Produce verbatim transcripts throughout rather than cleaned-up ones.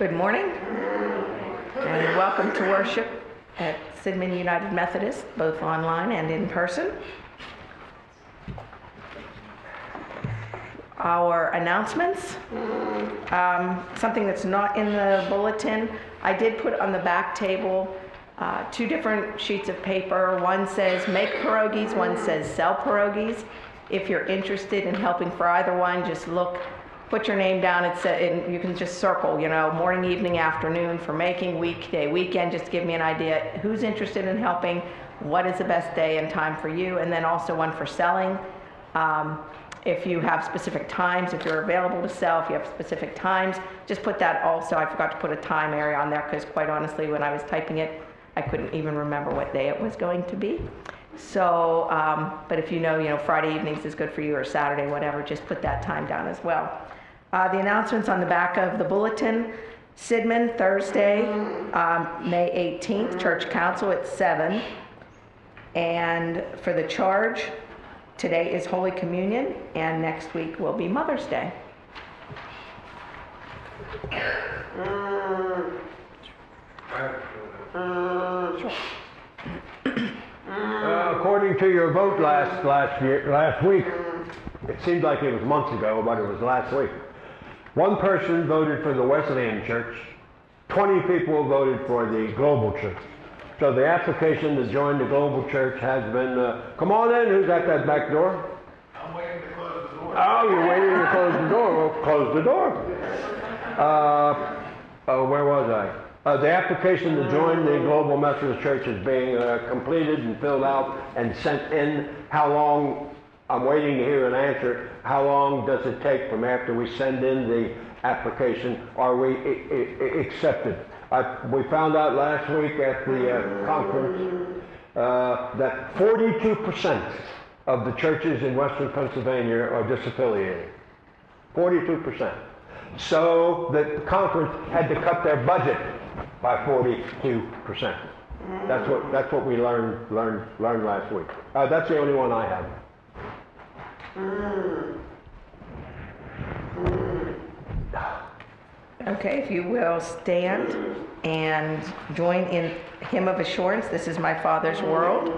Good morning, and welcome to worship at Sidman United Methodist, both online and in person. Our announcements, um, something that's not in the bulletin, I did put on the back table uh, two different sheets of paper. One says make pierogies, one says sell pierogies. If you're interested in helping for either one, just look. Put your name down, it's a, and you can just circle, you know, morning, evening, afternoon for making, weekday, weekend. Just give me an idea who's interested in helping, what is the best day and time for you, and then also one for selling. Um, if you have specific times, if you're available to sell, if you have specific times, just put that also. I forgot to put a time area on there because quite honestly, when I was typing it, I couldn't even remember what day it was going to be. So, um, but if you know, you know, Friday evenings is good for you or Saturday, whatever, just put that time down as well. Uh, the announcements on the back of the bulletin, Sidman, Thursday, um, May eighteenth, Church Council at seven. And for the charge, today is Holy Communion, and next week will be Mother's Day. Sure. Uh, according to your vote last, last, year, last week, it seemed like it was months ago, but it was last week. One person voted for the Wesleyan Church, twenty people voted for the Global Church. So the application to join the Global Church has been, uh, come on in, who's at that back door? I'm waiting to close the door. Oh, you're waiting to close the door. Well, close the door. Uh, uh, where was I? Uh, the application to join the Global Methodist Church is being uh, completed and filled out and sent in. How long, I'm waiting to hear an answer, how long does it take from after we send in the application? Are we I- I- accepted? I, we found out last week at the uh, conference uh, that forty-two percent of the churches in Western Pennsylvania are disaffiliated. forty-two percent. So the conference had to cut their budget by forty-two percent. That's what that's what we learned learned learned last week. Uh, that's the only one I have. Okay, if you will stand and join in Hymn of Assurance. This is my Father's World.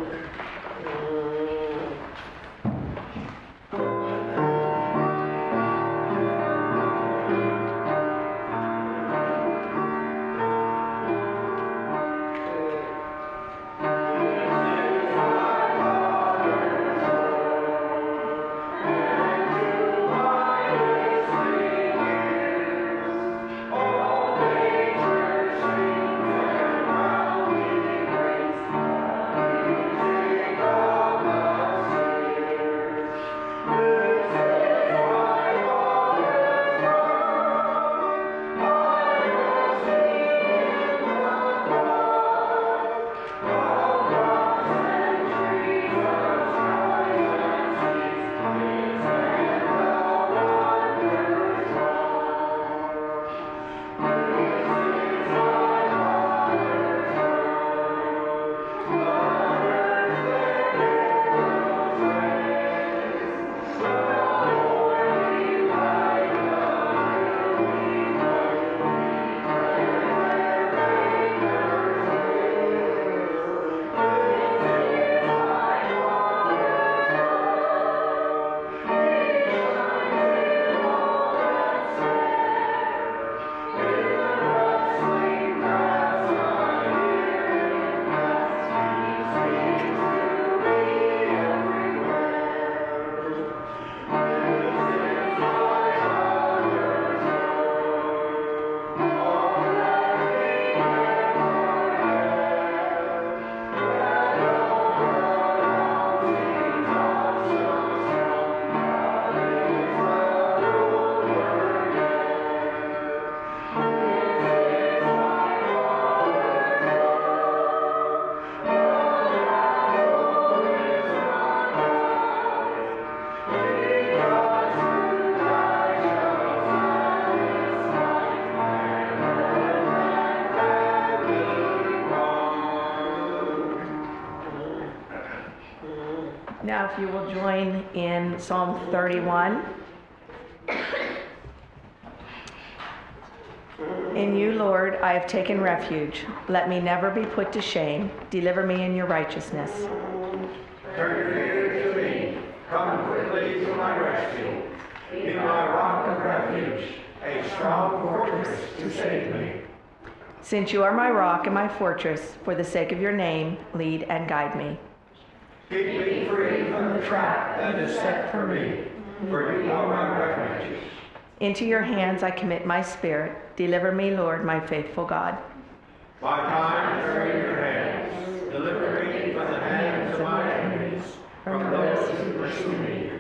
If you will join in Psalm thirty-one. In you, Lord, I have taken refuge. Let me never be put to shame. Deliver me in your righteousness. Turn your ear to me. Come quickly to my rescue. Be my rock of refuge, a strong fortress to save me. Since you are my rock and my fortress, for the sake of your name, lead and guide me. Keep me free from the trap that is set for me, for you are my refuge. Into your hands I commit my spirit. Deliver me, Lord, my faithful God. My time is in your hands. Deliver me from the hands of my enemies, from those who pursue me.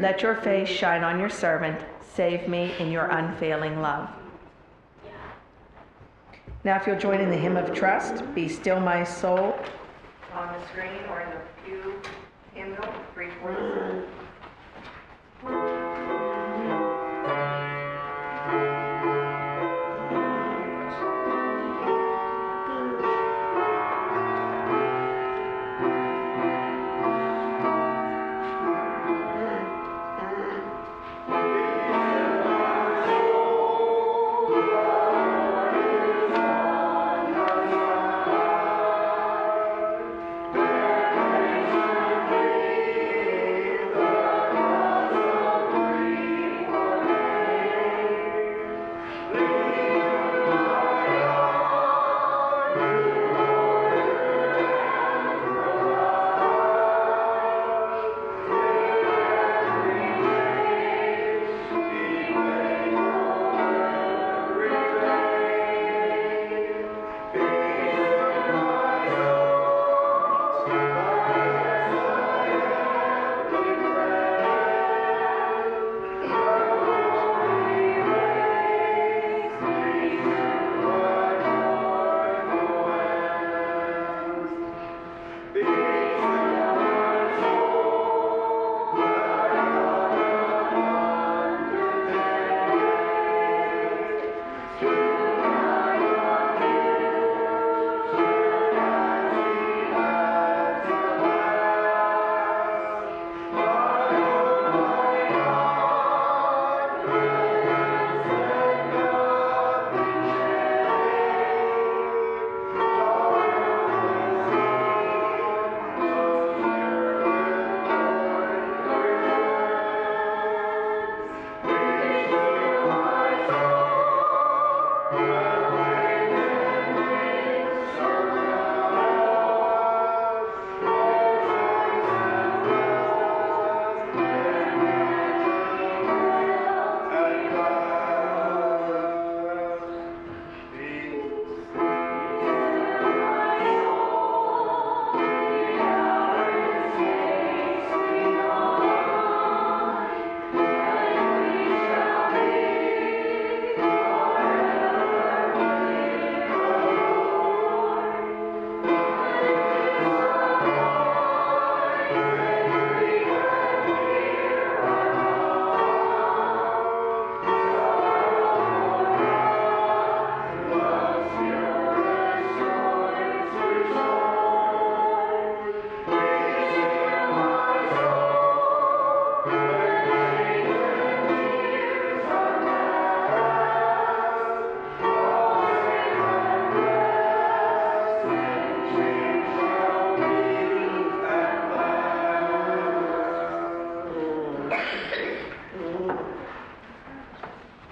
Let your face shine on your servant. Save me in your unfailing love. Now if you'll join in the hymn of trust, Be Still My Soul. On the screen or in the pew hymnal, three quarters.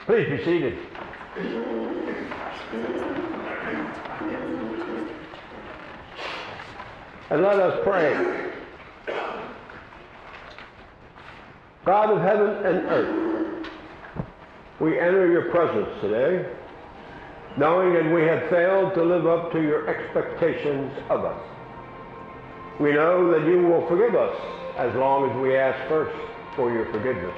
Please be seated. And let us pray. God of heaven and earth, we enter your presence today, knowing that we have failed to live up to your expectations of us. We know that you will forgive us as long as we ask first for your forgiveness.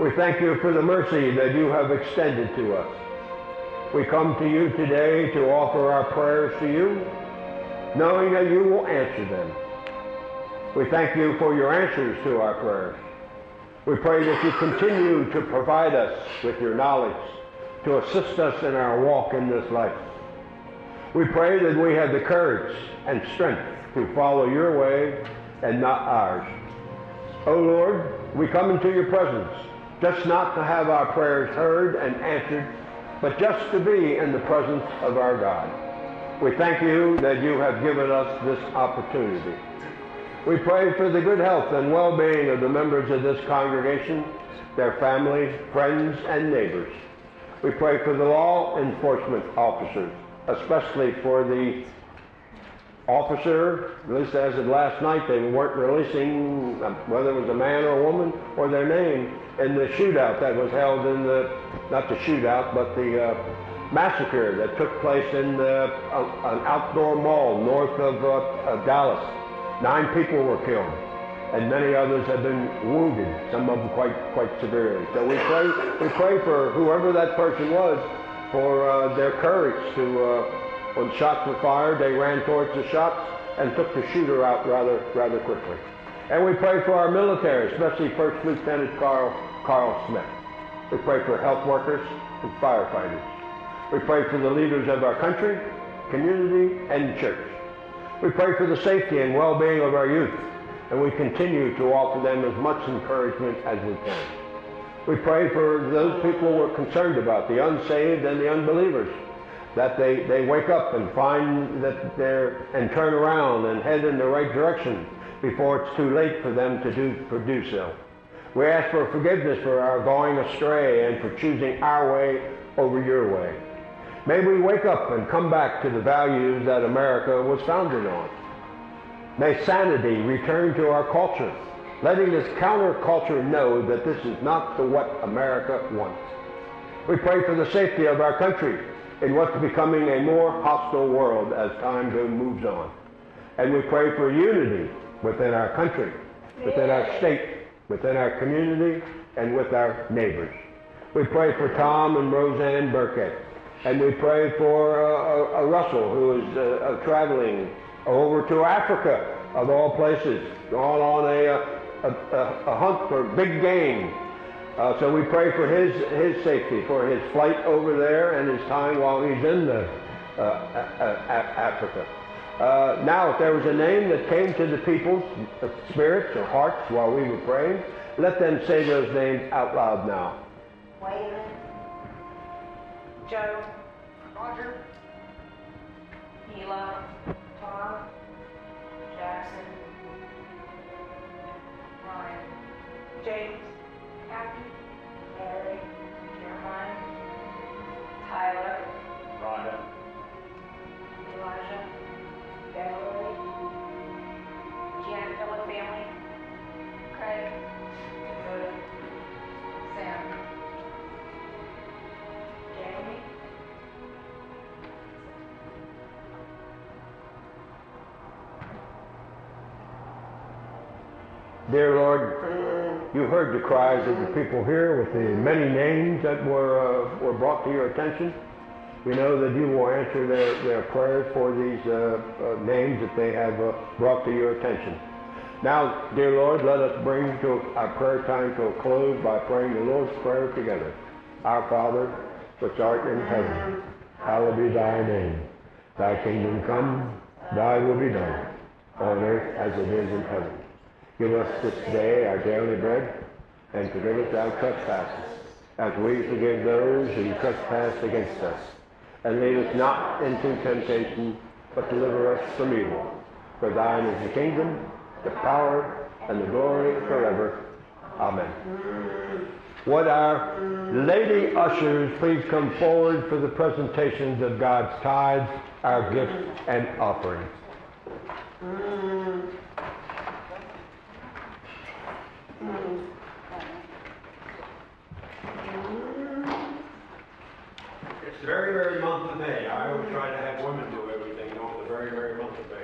We thank you for the mercy that you have extended to us. We come to you today to offer our prayers to you, knowing that you will answer them. We thank you for your answers to our prayers. We pray that you continue to provide us with your knowledge to assist us in our walk in this life. We pray that we have the courage and strength to follow your way and not ours. O Lord, we come into your presence, just not to have our prayers heard and answered, but just to be in the presence of our God. We thank you that you have given us this opportunity. We pray for the good health and well-being of the members of this congregation, their families, friends, and neighbors. We pray for the law enforcement officers, especially for the officer, at least as of last night, they weren't releasing whether it was a man or a woman or their name in the shootout that was held in the, not the shootout, but the uh, massacre that took place in the, uh, an outdoor mall north of uh, uh, Dallas. Nine people were killed, and many others have been wounded, some of them quite, quite severely. So we pray, we pray for whoever that person was, for uh, their courage to, uh, when shots were fired, they ran towards the shots and took the shooter out rather rather quickly. And we pray for our military, especially First Lieutenant Carl, Carl Smith. We pray for health workers and firefighters. We pray for the leaders of our country, community, and church. We pray for the safety and well-being of our youth, and we continue to offer them as much encouragement as we can. We pray for those people we're concerned about, the unsaved and the unbelievers, that they, they wake up and find that they're, and turn around and head in the right direction before it's too late for them to do, to do so. We ask for forgiveness for our going astray and for choosing our way over your way. May we wake up and come back to the values that America was founded on. May sanity return to our culture, letting this counterculture know that this is not the what America wants. We pray for the safety of our country in what's becoming a more hostile world as time moves on. And we pray for unity within our country, within our state, within our community, and with our neighbors. We pray for Tom and Roseanne Burkett, and we pray for uh, uh, Russell, who is uh, uh, traveling over to Africa, of all places, on, on a, a, a, a hunt for big game. Uh, so we pray for his, his safety, for his flight over there and his time while he's in the, uh, uh, Africa. Uh, now, if there was a name that came to the people's spirits or hearts while we were praying, let them say those names out loud now. Waylon, Joe, Roger, Eli, Tom, Jackson, Ryan, James, Kathy, Mary, Jeremiah, Tyler, Rhonda, Elijah, Valerie, Janet Phillip family, Craig, Dakota, Sam, Jamie, Dear Lord, you heard the cries of the people here with the many names that were uh, were brought to your attention. We know that you will answer their, their prayers for these uh, uh, names that they have uh, brought to your attention. Now, dear Lord, let us bring to our prayer time to a close by praying the Lord's Prayer together. Our Father, which art in heaven, hallowed be thy name. Thy kingdom come, thy will be done, on earth as it is in heaven. Give us this day our daily bread, and forgive us our trespasses, as we forgive those who trespass against us. And lead us not into temptation, but deliver us from evil. For thine is the kingdom, the power, and the glory forever. Amen. Would our lady ushers please come forward for the presentations of God's tithes, our gifts, and offerings. It's the very, very month of May. I always try to have women do everything, you know, the very, very month of May.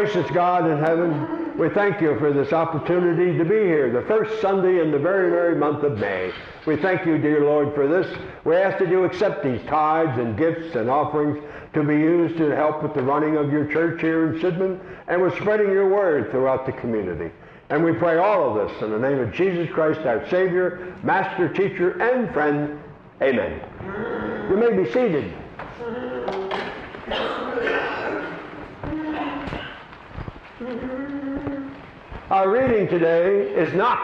Gracious God in heaven, we thank you for this opportunity to be here, the first Sunday in the very, very month of May. We thank you, dear Lord, for this. We ask that you accept these tithes and gifts and offerings to be used to help with the running of your church here in Sidman and with spreading your word throughout the community. And we pray all of this in the name of Jesus Christ, our Savior, Master, Teacher, and Friend. Amen. You may be seated. Our reading today is not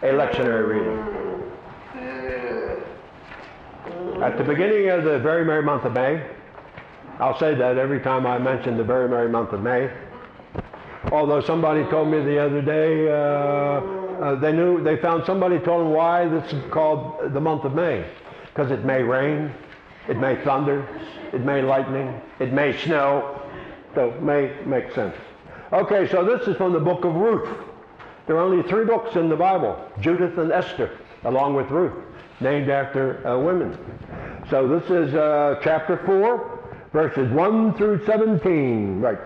a lectionary reading. At the beginning of the very merry month of May, I'll say that every time I mention the very merry month of May, although somebody told me the other day, uh, uh, they knew, they found somebody told them why this is called the month of May. Because it may rain, it may thunder, it may lightning, it may snow, so it may make sense. Okay, so this is from the book of Ruth. There are only three books in the Bible, Judith and Esther, along with Ruth, named after uh, women. So this is uh, chapter four, verses one through seventeen. Right.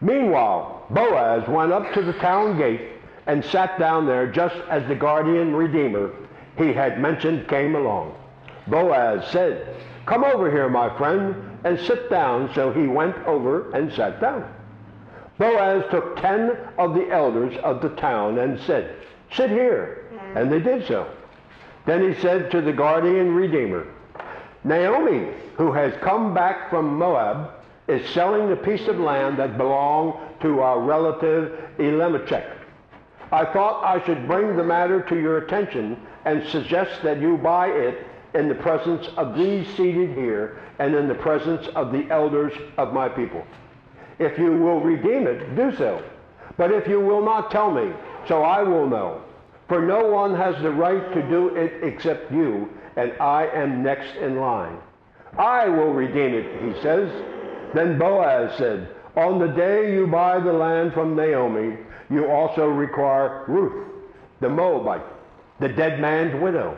Meanwhile, Boaz went up to the town gate and sat down there just as the guardian redeemer he had mentioned came along. Boaz said, "Come over here, my friend, and sit down." So he went over and sat down. Boaz took ten of the elders of the town and said, "Sit here." And they did so. Then he said to the guardian redeemer, "Naomi, who has come back from Moab, is selling the piece of land that belonged to our relative Elimelech. I thought I should bring the matter to your attention and suggest that you buy it in the presence of these seated here and in the presence of the elders of my people. If you will redeem it, do so. But if you will not, tell me, so I will know. For no one has the right to do it except you, and I am next in line." "I will redeem it," he says. Then Boaz said, "On the day you buy the land from Naomi, you also require Ruth, the Moabite, the dead man's widow,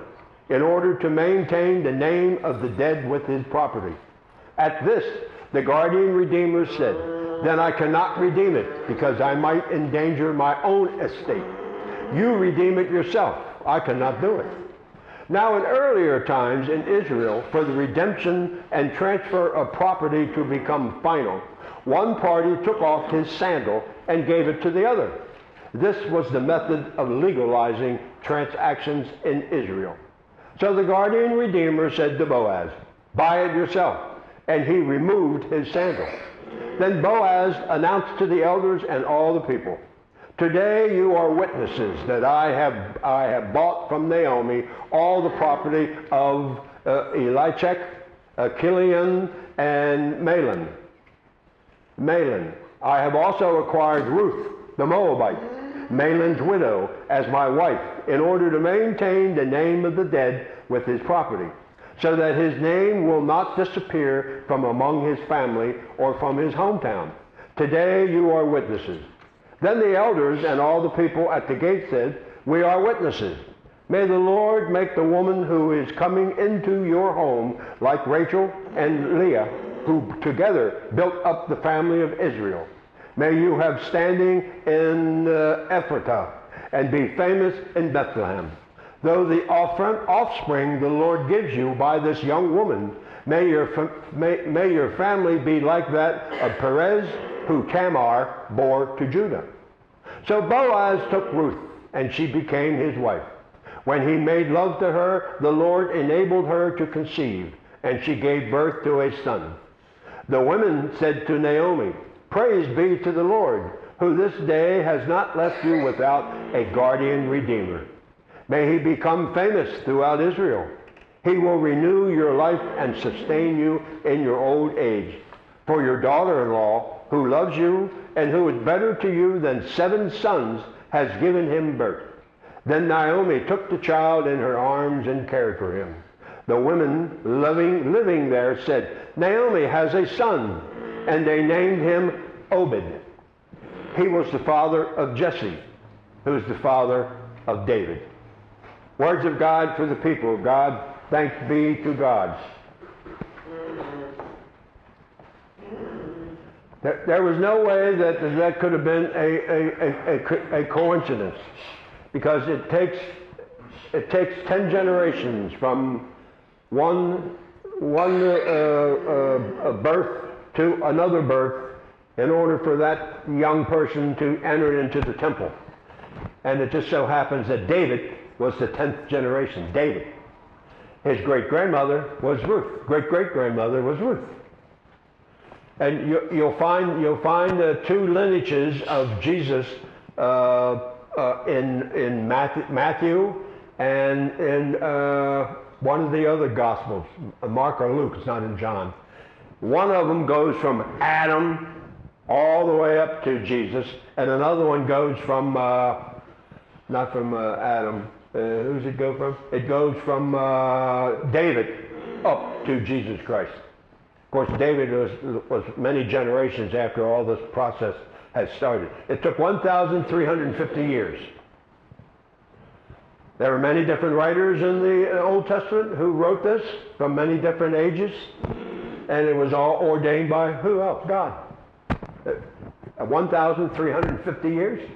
in order to maintain the name of the dead with his property." At this, the guardian redeemer said, "Then I cannot redeem it, because I might endanger my own estate. You redeem it yourself. I cannot do it." Now in earlier times in Israel, for the redemption and transfer of property to become final, one party took off his sandal and gave it to the other. This was the method of legalizing transactions in Israel. So the guardian redeemer said to Boaz, "Buy it yourself," and he removed his sandal. Then Boaz announced to the elders and all the people, "Today you are witnesses that I have, I have bought from Naomi all the property of uh, Elimelech, uh, Kilian, and Mahlon. Mahlon. I have also acquired Ruth, the Moabite, Mahlon's widow, as my wife, in order to maintain the name of the dead with his property, so that his name will not disappear from among his family or from his hometown. Today you are witnesses." Then the elders and all the people at the gate said, "We are witnesses. May the Lord make the woman who is coming into your home like Rachel and Leah, who together built up the family of Israel. May you have standing in uh, Ephrathah and be famous in Bethlehem. Though the offspring the Lord gives you by this young woman, may your, may, may your family be like that of Perez, who Tamar bore to Judah." So Boaz took Ruth, and she became his wife. When he made love to her, the Lord enabled her to conceive, and she gave birth to a son. The women said to Naomi, "Praise be to the Lord, who this day has not left you without a guardian redeemer. May he become famous throughout Israel. He will renew your life and sustain you in your old age. For your daughter-in-law, who loves you and who is better to you than seven sons, has given him birth." Then Naomi took the child in her arms and cared for him. The women living, living there said, "Naomi has a son," and they named him Obed. He was the father of Jesse, who is the father of David. Words of God for the people of God. Thanks be to God. There, there was no way that that could have been a, a, a, a coincidence, because it takes it takes ten generations from one one uh, uh, birth to another birth in order for that young person to enter into the temple. And it just so happens that David was the tenth generation. David. His great-grandmother was Ruth. Great-great-grandmother was Ruth. And you, you'll find you'll find the two lineages of Jesus uh, uh, in in Matthew, Matthew and in uh, one of the other Gospels, Mark or Luke. It's not in John. One of them goes from Adam all the way up to Jesus, and another one goes from uh, not from uh, Adam. Uh, who does it go from? It goes from uh, David up to Jesus Christ. Of course, David was, was many generations after all this process had started. It took one thousand three hundred fifty years. There are many different writers in the Old Testament who wrote this from many different ages, and it was all ordained by who else? God. one thousand three hundred fifty years.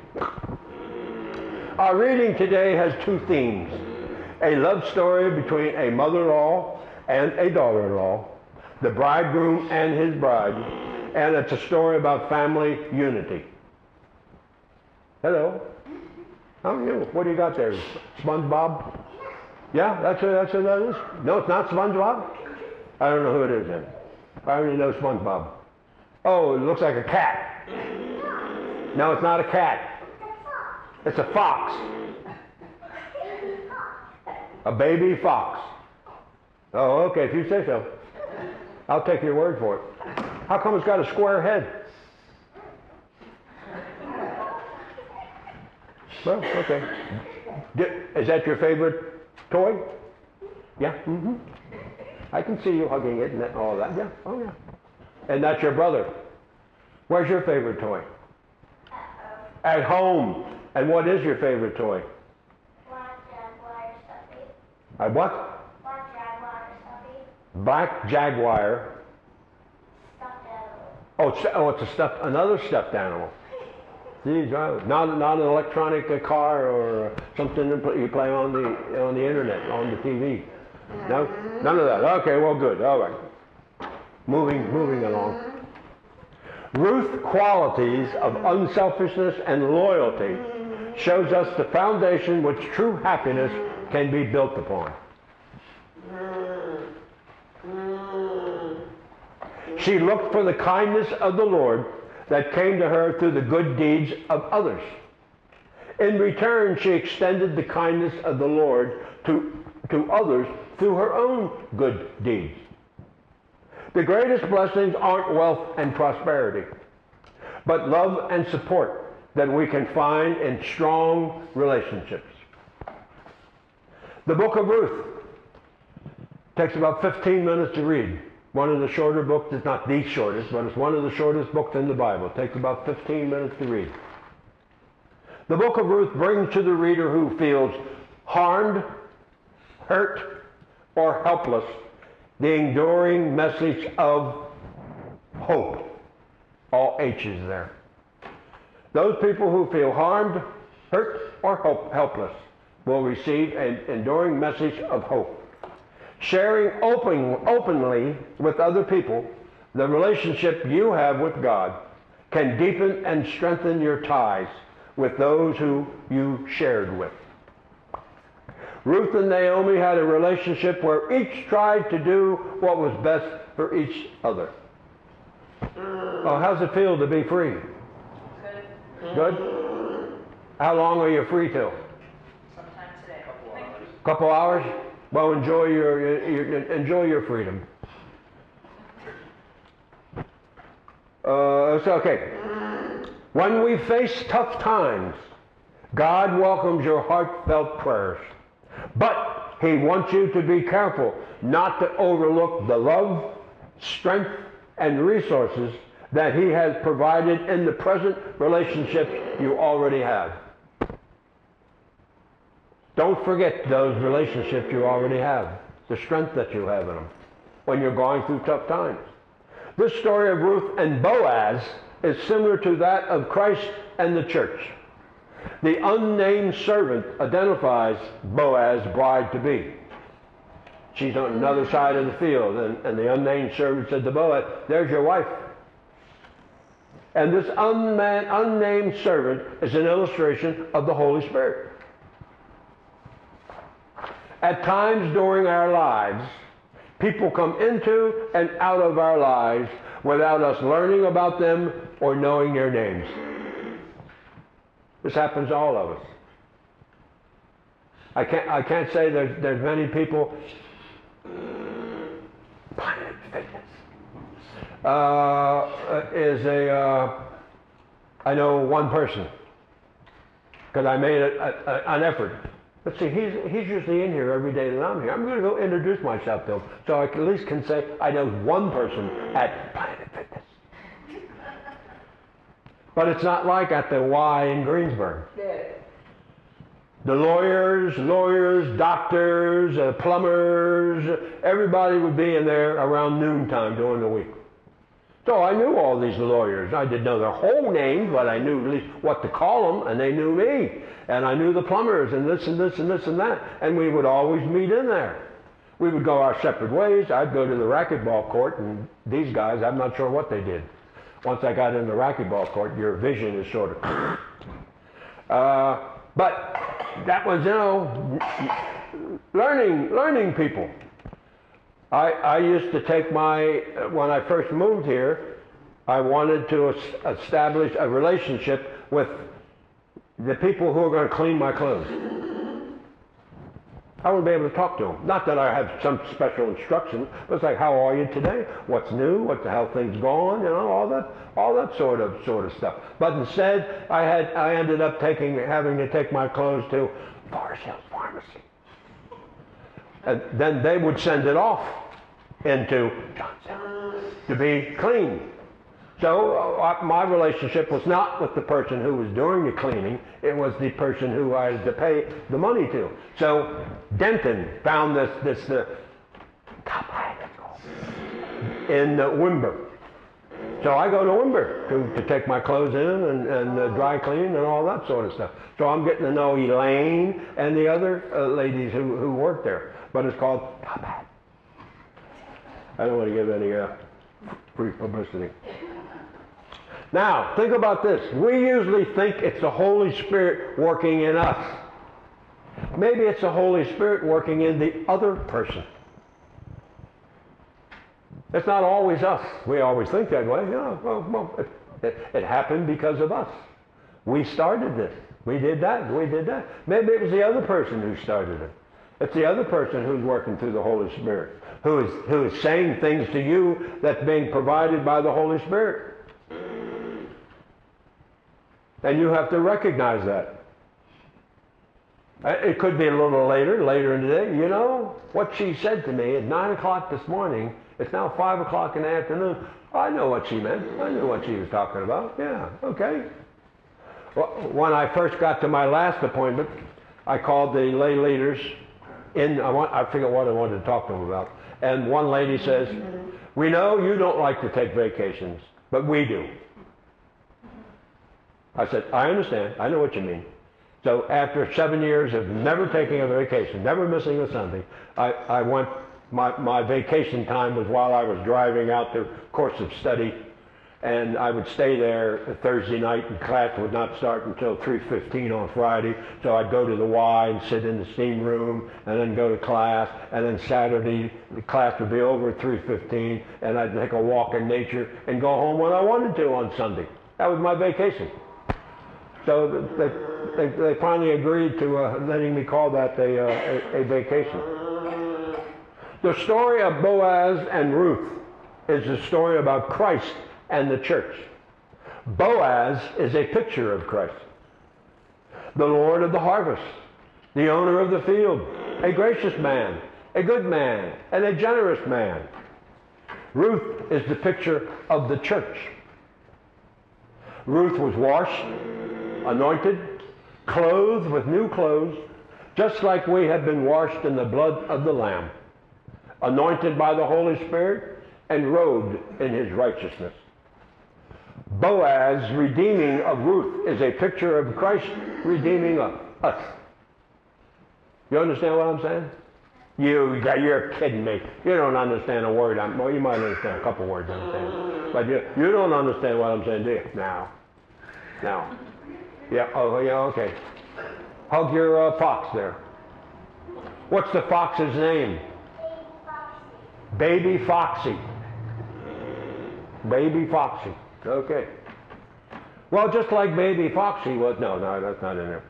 Our reading today has two themes: a love story between a mother-in-law and a daughter-in-law, the bridegroom and his bride, and it's a story about family unity. Hello. How are you? What do you got there? SpongeBob? Yeah, that's what, that's what that is? No, it's not SpongeBob? I don't know who it is then. I only know SpongeBob. Oh, it looks like a cat. No, it's not a cat. It's a fox. A baby fox. Oh, okay, if you say so. I'll take your word for it. How come it's got a square head? Well, okay. Is that your favorite toy? Yeah? Mm-hmm. I can see you hugging it and all that. Yeah, oh yeah. And that's your brother. Where's your favorite toy? At home. And what is your favorite toy? Black Jaguar Stuffy. A what? Black Jaguar Stuffy. Black Jaguar. Stuffed animal. Oh, oh, it's a stuffed, another stuffed animal. Geez, not, not an electronic uh, car or something that you play on the, on the internet, on the T V. No? None of that. Okay, well, good. All right. Moving, moving along. Ruth's qualities of unselfishness and loyalty shows us the foundation which true happiness can be built upon. She looked for the kindness of the Lord that came to her through the good deeds of others. In return, she extended the kindness of the Lord to, to others through her own good deeds. The greatest blessings aren't wealth and prosperity, but love and support that we can find in strong relationships. The book of Ruth takes about fifteen minutes to read. One of the shorter books. It's not the shortest, but it's one of the shortest books in the Bible. It takes about fifteen minutes to read. The book of Ruth brings to the reader who feels harmed, hurt, or helpless the enduring message of hope. All H's there. Those people who feel harmed, hurt, or help, helpless will receive an enduring message of hope. Sharing open, openly with other people the relationship you have with God can deepen and strengthen your ties with those who you shared with. Ruth and Naomi had a relationship where each tried to do what was best for each other. Oh, how's it feel to be free? Good? How long are you free till? Sometime today. Couple hours. Couple hours? Well, enjoy your, your, your enjoy your freedom. Uh, it's okay. When we face tough times, God welcomes your heartfelt prayers, but He wants you to be careful not to overlook the love, strength, and resources that He has provided in the present relationships you already have. Don't forget those relationships you already have, the strength that you have in them when you're going through tough times. This story of Ruth and Boaz is similar to that of Christ and the church. The unnamed servant identifies Boaz's bride-to-be. She's on another side of the field, and, and the unnamed servant said to Boaz, "There's your wife." And this unman, unnamed servant is an illustration of the Holy Spirit. At times during our lives, people come into and out of our lives without us learning about them or knowing their names. This happens to all of us. I can't, I can't say there's, there's many people... Planet Fitness uh, is a... Uh, I know one person, because I made a, a, an effort. But see, he's, he's usually in here every day that I'm here. I'm going to go introduce myself to him, so I at least can say I know one person at Planet Fitness. But it's not like at the Y in Greensburg. Yeah. The lawyers, lawyers, doctors, uh, plumbers, everybody would be in there around noontime during the week. So I knew all these lawyers. I didn't know their whole names, but I knew at least what to call them, and they knew me. And I knew the plumbers, and this and this and this and that. And we would always meet in there. We would go our separate ways. I'd go to the racquetball court, and these guys, I'm not sure what they did. Once I got in the racquetball court, your vision is sort of... uh, but that was, you know, learning, learning people. I, I used to take my... When I first moved here, I wanted to establish a relationship with the people who are going to clean my clothes. I wouldn't be able to talk to them. Not that I have some special instruction, but it's like, how are you today? What's new? What the hell things gone? You know, all that, all that sort of sort of stuff. But instead, I had I ended up taking having to take my clothes to Forest Hills Pharmacy, and then they would send it off into Johnson to be cleaned. So uh, my relationship was not with the person who was doing the cleaning. It was the person who I had to pay the money to. So Denton found this, this uh, Top Hat in uh, Wimber. So I go to Wimber to, to take my clothes in and, and uh, dry clean and all that sort of stuff. So I'm getting to know Elaine and the other uh, ladies who, who work there. But it's called Top Hat. I don't want to give any uh, free publicity. Now, think about this. We usually think it's the Holy Spirit working in us. Maybe it's the Holy Spirit working in the other person. It's not always us. We always think that way. Yeah, well, well, it, it, it happened because of us. We started this. We did that. We did that. Maybe it was the other person who started it. It's the other person who's working through the Holy Spirit, who is, who is saying things to you that's being provided by the Holy Spirit. And you have to recognize that. It could be a little later, later in the day. You know, what she said to me at nine o'clock this morning, it's now five o'clock in the afternoon. I know what she meant. I knew what she was talking about. Yeah, okay. Well, when I first got to my last appointment, I called the lay leaders in. I, want, I figured what I wanted to talk to them about. And one lady says, "We know you don't like to take vacations, but we do." I said, "I understand. I know what you mean." So after seven years of never taking a vacation, never missing a Sunday, I, I went, my, my vacation time was while I was driving out to course of study, and I would stay there Thursday night, and class would not start until three fifteen on Friday. So I'd go to the Y and sit in the steam room, and then go to class, and then Saturday the class would be over at three fifteen, and I'd take a walk in nature and go home when I wanted to on Sunday. That was my vacation. So they, they, they finally agreed to uh, letting me call that a, uh, a, a vacation. The story of Boaz and Ruth is the story about Christ and the church. Boaz is a picture of Christ, the Lord of the harvest, the owner of the field, a gracious man, a good man, and a generous man. Ruth is the picture of the church. Ruth was washed, anointed, clothed with new clothes, just like we have been washed in the blood of the Lamb, anointed by the Holy Spirit, and robed in his righteousness. Boaz redeeming of Ruth is a picture of Christ redeeming of us. You understand what I'm saying? You, you're kidding me. You don't understand a word. I'm, well, you might understand a couple words I'm saying. But you, you don't understand what I'm saying, do you? No. No. Yeah, oh, yeah, okay. Hug your uh, fox there. What's the fox's name? Baby Foxy. Baby Foxy. Okay. Well, just like Baby Foxy was. No, no, that's not in there.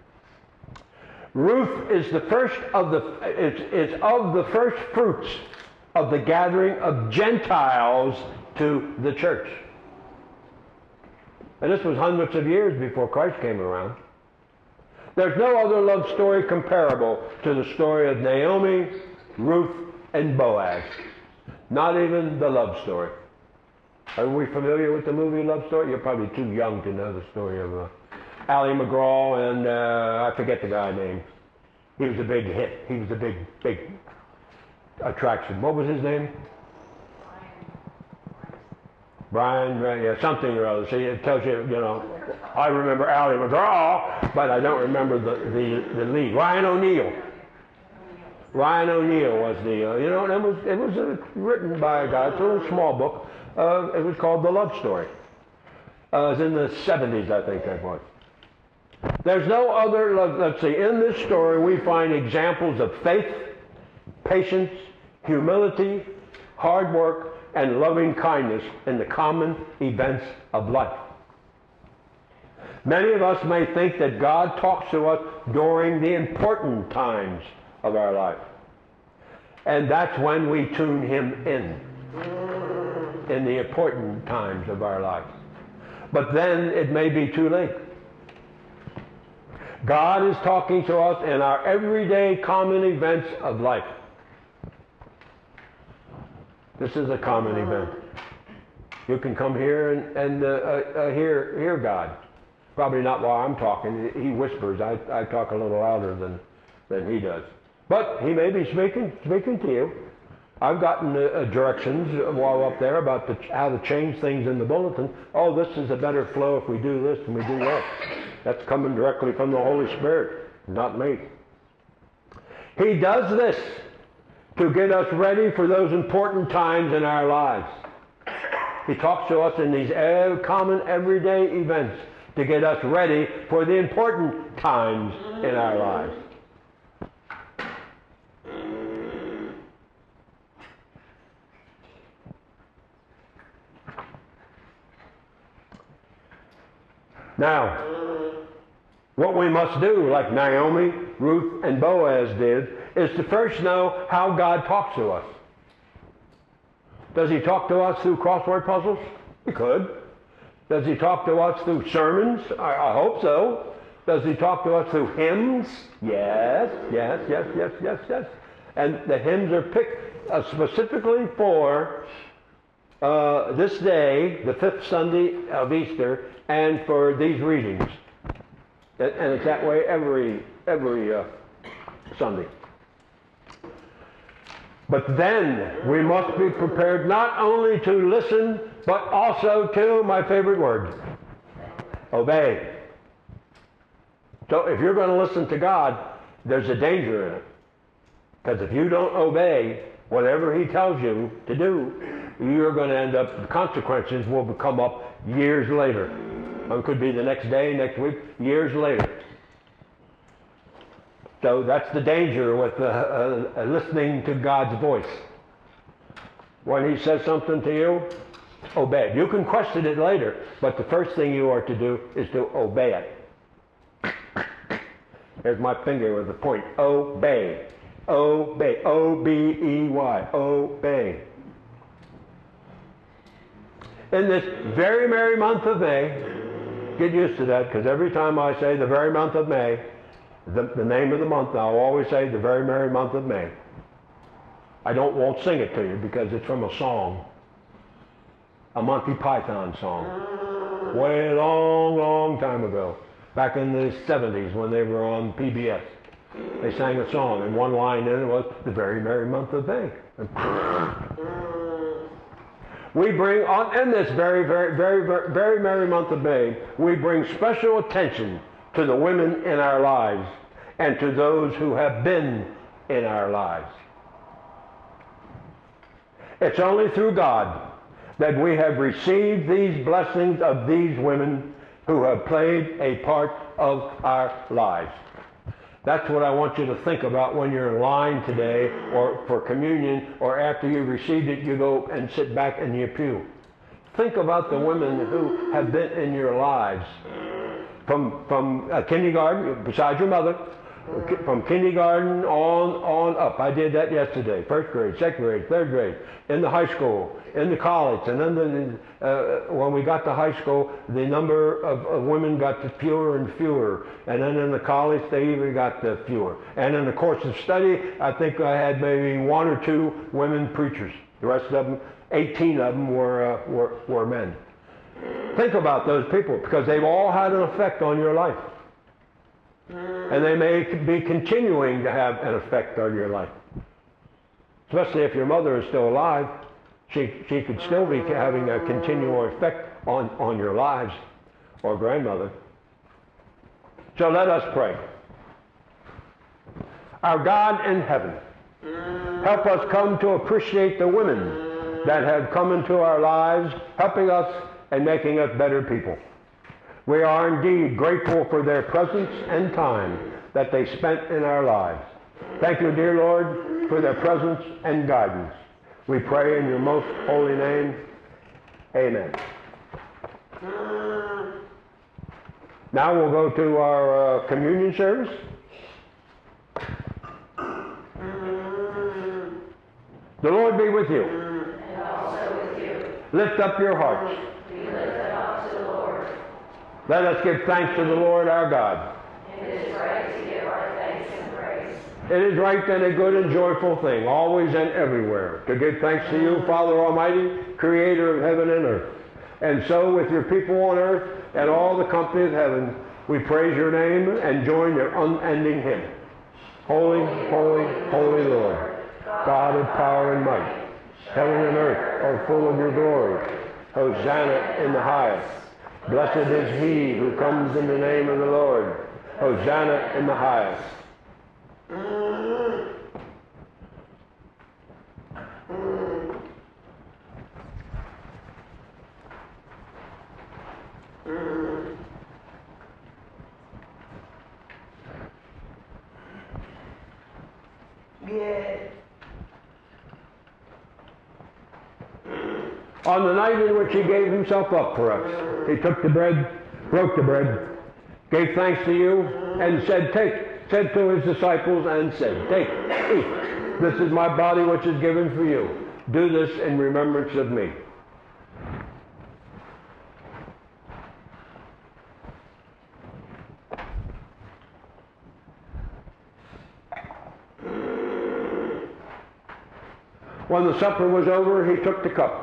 Ruth is the first of the it's, it's of the first fruits of the gathering of Gentiles to the church. And this was hundreds of years before Christ came around. There's no other love story comparable to the story of Naomi, Ruth, and Boaz. Not even the love story. Are we familiar with the movie Love Story? You're probably too young to know the story of uh, Ali McGraw and uh, I forget the guy's name. He was a big hit. He was a big, big attraction. What was his name? Brian, yeah, something or other. See, it tells you, you know, I remember Ali McGraw, but I don't remember the, the, the lead. Ryan O'Neal. Ryan O'Neal was the, uh, you know, and it was, it was uh, written by a guy. It's a little small book. Uh, it was called The Love Story. Uh, it was in the seventies, I think that was. There's no other, let's see, in this story we find examples of faith, patience, humility, hard work, and loving kindness in the common events of life. Many of us may think that God talks to us during the important times of our life. And that's when we tune him in, in the important times of our life. But then it may be too late. God is talking to us in our everyday common events of life. This is a common event. You can come here and, and uh, uh, hear, hear God. Probably not while I'm talking. He whispers. I, I talk a little louder than, than he does. But he may be speaking, speaking to you. I've gotten uh, directions while up there about the, how to change things in the bulletin. Oh, this is a better flow if we do this and we do that. That's coming directly from the Holy Spirit, not me. He does this to get us ready for those important times in our lives. He talks to us in these common everyday events to get us ready for the important times in our lives. Now, what we must do, like Naomi, Ruth, and Boaz did, is to first know how God talks to us. Does he talk to us through crossword puzzles? He could. Does he talk to us through sermons? I, I hope so. Does he talk to us through hymns? Yes, yes, yes, yes, yes, yes. And the hymns are picked uh, specifically for uh, this day, the fifth Sunday of Easter, and for these readings. And, and it's that way every, every uh, Sunday. But then we must be prepared not only to listen, but also to, my favorite word, obey. So if you're going to listen to God, there's a danger in it. Because if you don't obey whatever he tells you to do, you're going to end up, the consequences will come up years later. It could be the next day, next week, years later. So that's the danger with uh, uh, listening to God's voice. When he says something to you, obey it. You can question it later, but the first thing you are to do is to obey it. Here's my finger with the point. Obey. Obey. O B E Y. Obey. In this very merry month of May, get used to that, because every time I say the very month of May, The, the name of the month, I'll always say the very merry month of May. I don't won't sing it to you because it's from a song, a Monty Python song, way long, long time ago, back in the seventies when they were on P B S. They sang a song, and one line in it was the very merry month of May. We bring, on in this very, very, very, very, very merry month of May, we bring special attention to the women in our lives and to those who have been in our lives. It's only through God that we have received these blessings of these women who have played a part of our lives. That's what I want you to think about when you're in line today or for communion, or after you received it, you go and sit back in your pew. Think about the women who have been in your lives. From, from uh, kindergarten, besides your mother, from kindergarten on, on up. I did that yesterday. First grade, second grade, third grade, in the high school, in the college. And then the, uh, when we got to high school, the number of, of women got to fewer and fewer. And then in the college, they even got to fewer. And in the course of study, I think I had maybe one or two women preachers. The rest of them, eighteen of them, were, uh, were, were men. Think about those people, because they've all had an effect on your life. And they may be continuing to have an effect on your life. Especially if your mother is still alive, she, she could still be having a continual effect on, on your lives, or grandmother. So let us pray. Our God in heaven, help us come to appreciate the women that have come into our lives, helping us and making us better people. We are indeed grateful for their presence and time that they spent in our lives. Thank you, dear Lord, for their presence and guidance. We pray in your most holy name. Amen. Now we'll go to our uh, communion service. The Lord be with you. And also with you. Lift up your hearts. Let us give thanks to the Lord our God. It is right to give our thanks and praise. It is right and a good and joyful thing, always and everywhere, to give thanks to you, Father Almighty, Creator of heaven and earth. And so with your people on earth and all the company of heaven, we praise your name and join your unending hymn. Holy, holy, holy Lord, God of power and might, heaven and earth are full of your glory. Hosanna in the highest. Blessed is he who comes in the name of the Lord. Hosanna in the highest. Yeah. On the night in which he gave himself up for us, he took the bread, broke the bread, gave thanks to you, and said, take, said to his disciples, and said, take, eat. This is my body which is given for you. Do this in remembrance of me. When the supper was over, he took the cup,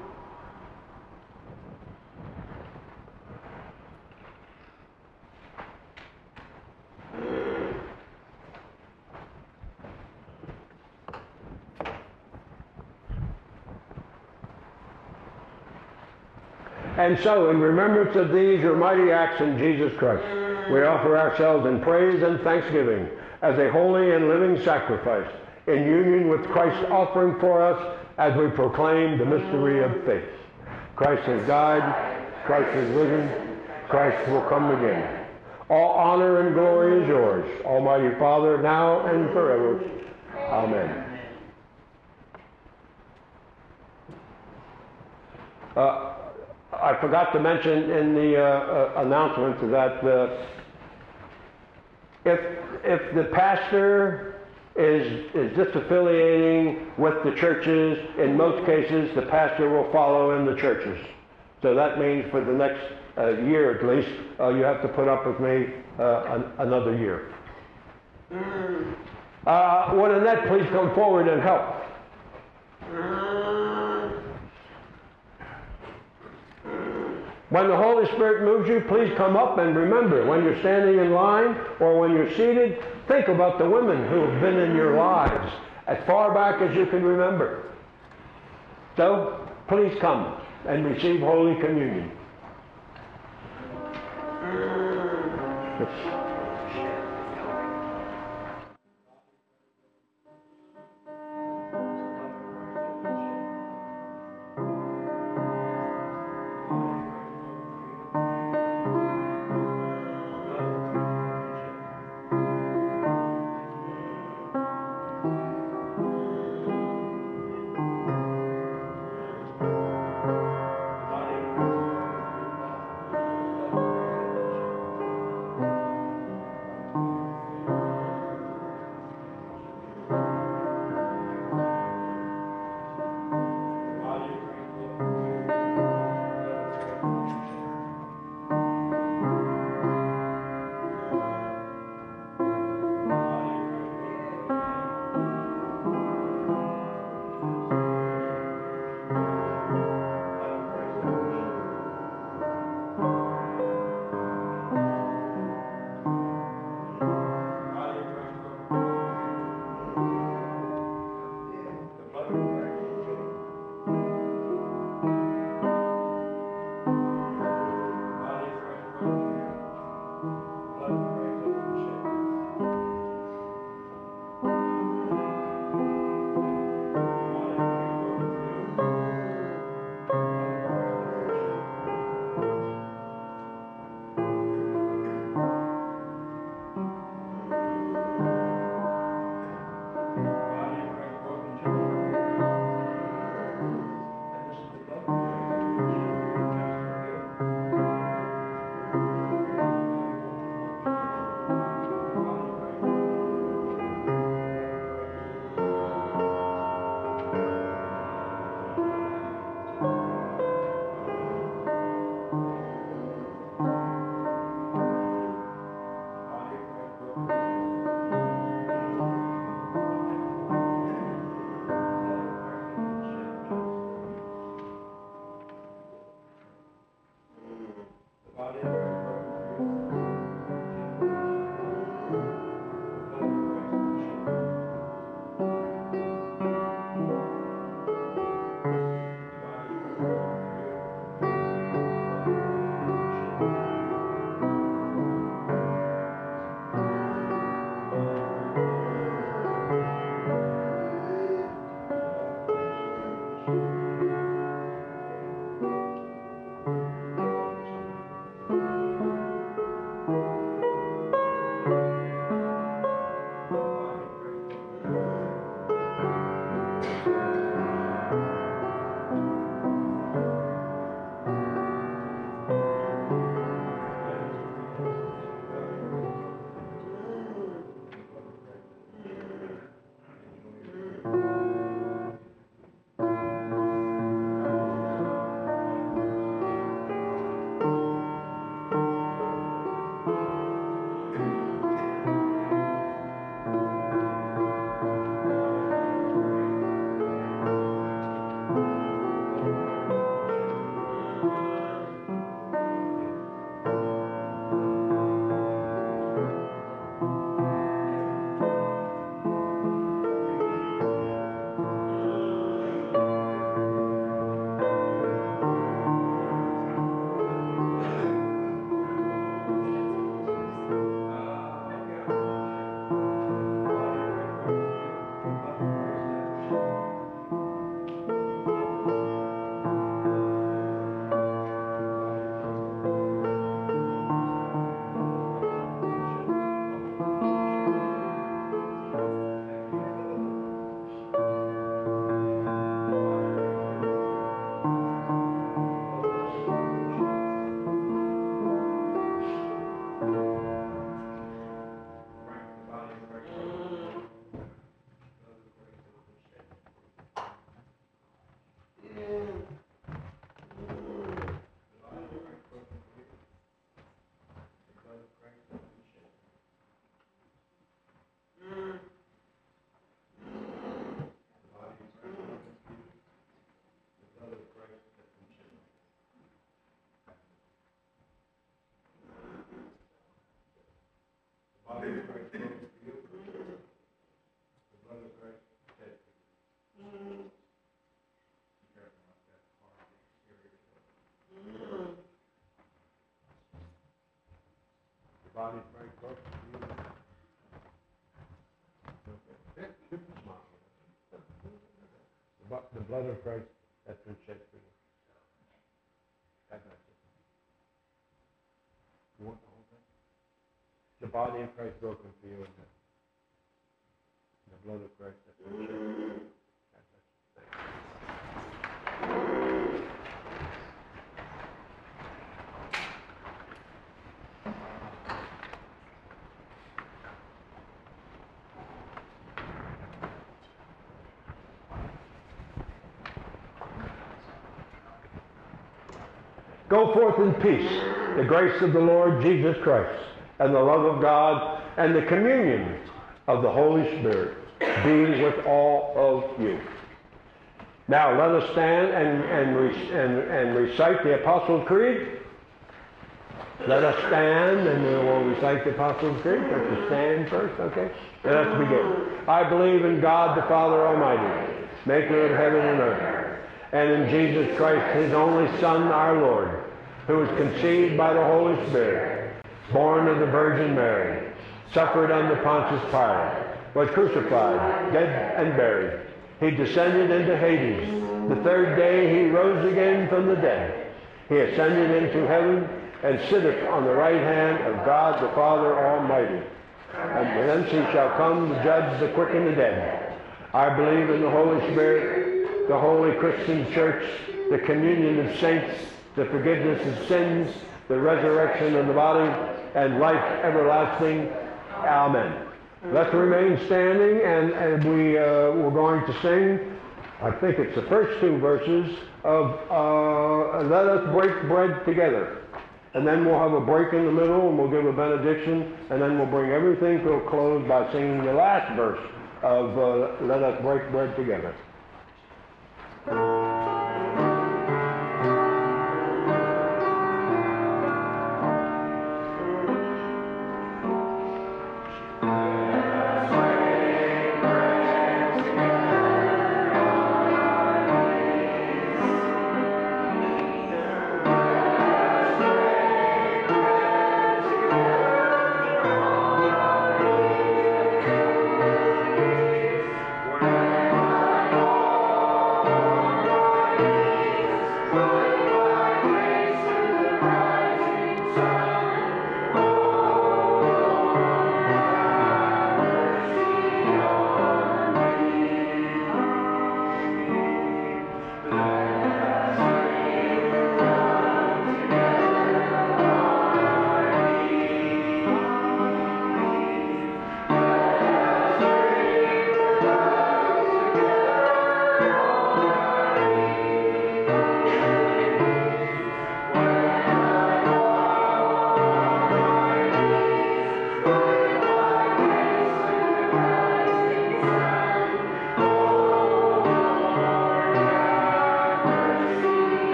And so, in remembrance of these, your mighty acts in Jesus Christ, we offer ourselves in praise and thanksgiving as a holy and living sacrifice in union with Christ's offering for us as we proclaim the mystery of faith. Christ has died, Christ is risen, Christ will come again. All honor and glory is yours, Almighty Father, now and forever. Amen. Uh, I forgot to mention in the uh, uh, announcement that uh, if, if the pastor is, is disaffiliating with the churches, in most cases the pastor will follow in the churches. So that means for the next uh, year at least, uh, you have to put up with me uh, an, another year. Uh, would Annette please come forward and help? When the Holy Spirit moves you, please come up and remember, when you're standing in line or when you're seated, think about the women who have been in your lives as far back as you can remember. So, please come and receive Holy Communion. body's very close to you. But the blood of Christ has been shed for you. I got you. You want the whole thing? The body of Christ broken for you. The blood of Christ has been shed for you. Go forth in peace, the grace of the Lord Jesus Christ, and the love of God, and the communion of the Holy Spirit be with all of you. Now let us stand and, and, and, and recite the Apostles' Creed. Let us stand, and then we'll recite the Apostles' Creed. Let us stand first, okay? Let us begin. I believe in God the Father Almighty, maker of heaven and earth, and in Jesus Christ, his only Son, our Lord, who was conceived by the Holy Spirit, born of the Virgin Mary, suffered under Pontius Pilate, was crucified, dead, and buried. He descended into Hades. The third day he rose again from the dead. He ascended into heaven and sitteth on the right hand of God the Father Almighty. And thence he shall come to judge the quick and the dead. I believe in the Holy Spirit, the Holy Christian Church, the communion of saints, the forgiveness of sins, the resurrection of the body, and life everlasting. Amen. Let's remain standing, and, and we, uh, we're going to sing, I think it's the first two verses of uh, Let Us Break Bread Together. And then we'll have a break in the middle, and we'll give a benediction, and then we'll bring everything to a close by singing the last verse of uh, Let Us Break Bread Together. Thank you.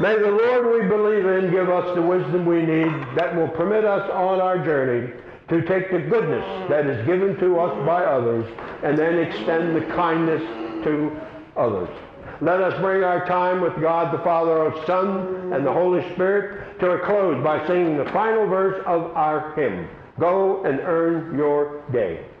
May the Lord we believe in give us the wisdom we need that will permit us on our journey to take the goodness that is given to us by others and then extend the kindness to others. Let us bring our time with God the Father, the Son, and the Holy Spirit to a close by singing the final verse of our hymn, Go and Earn Your Day.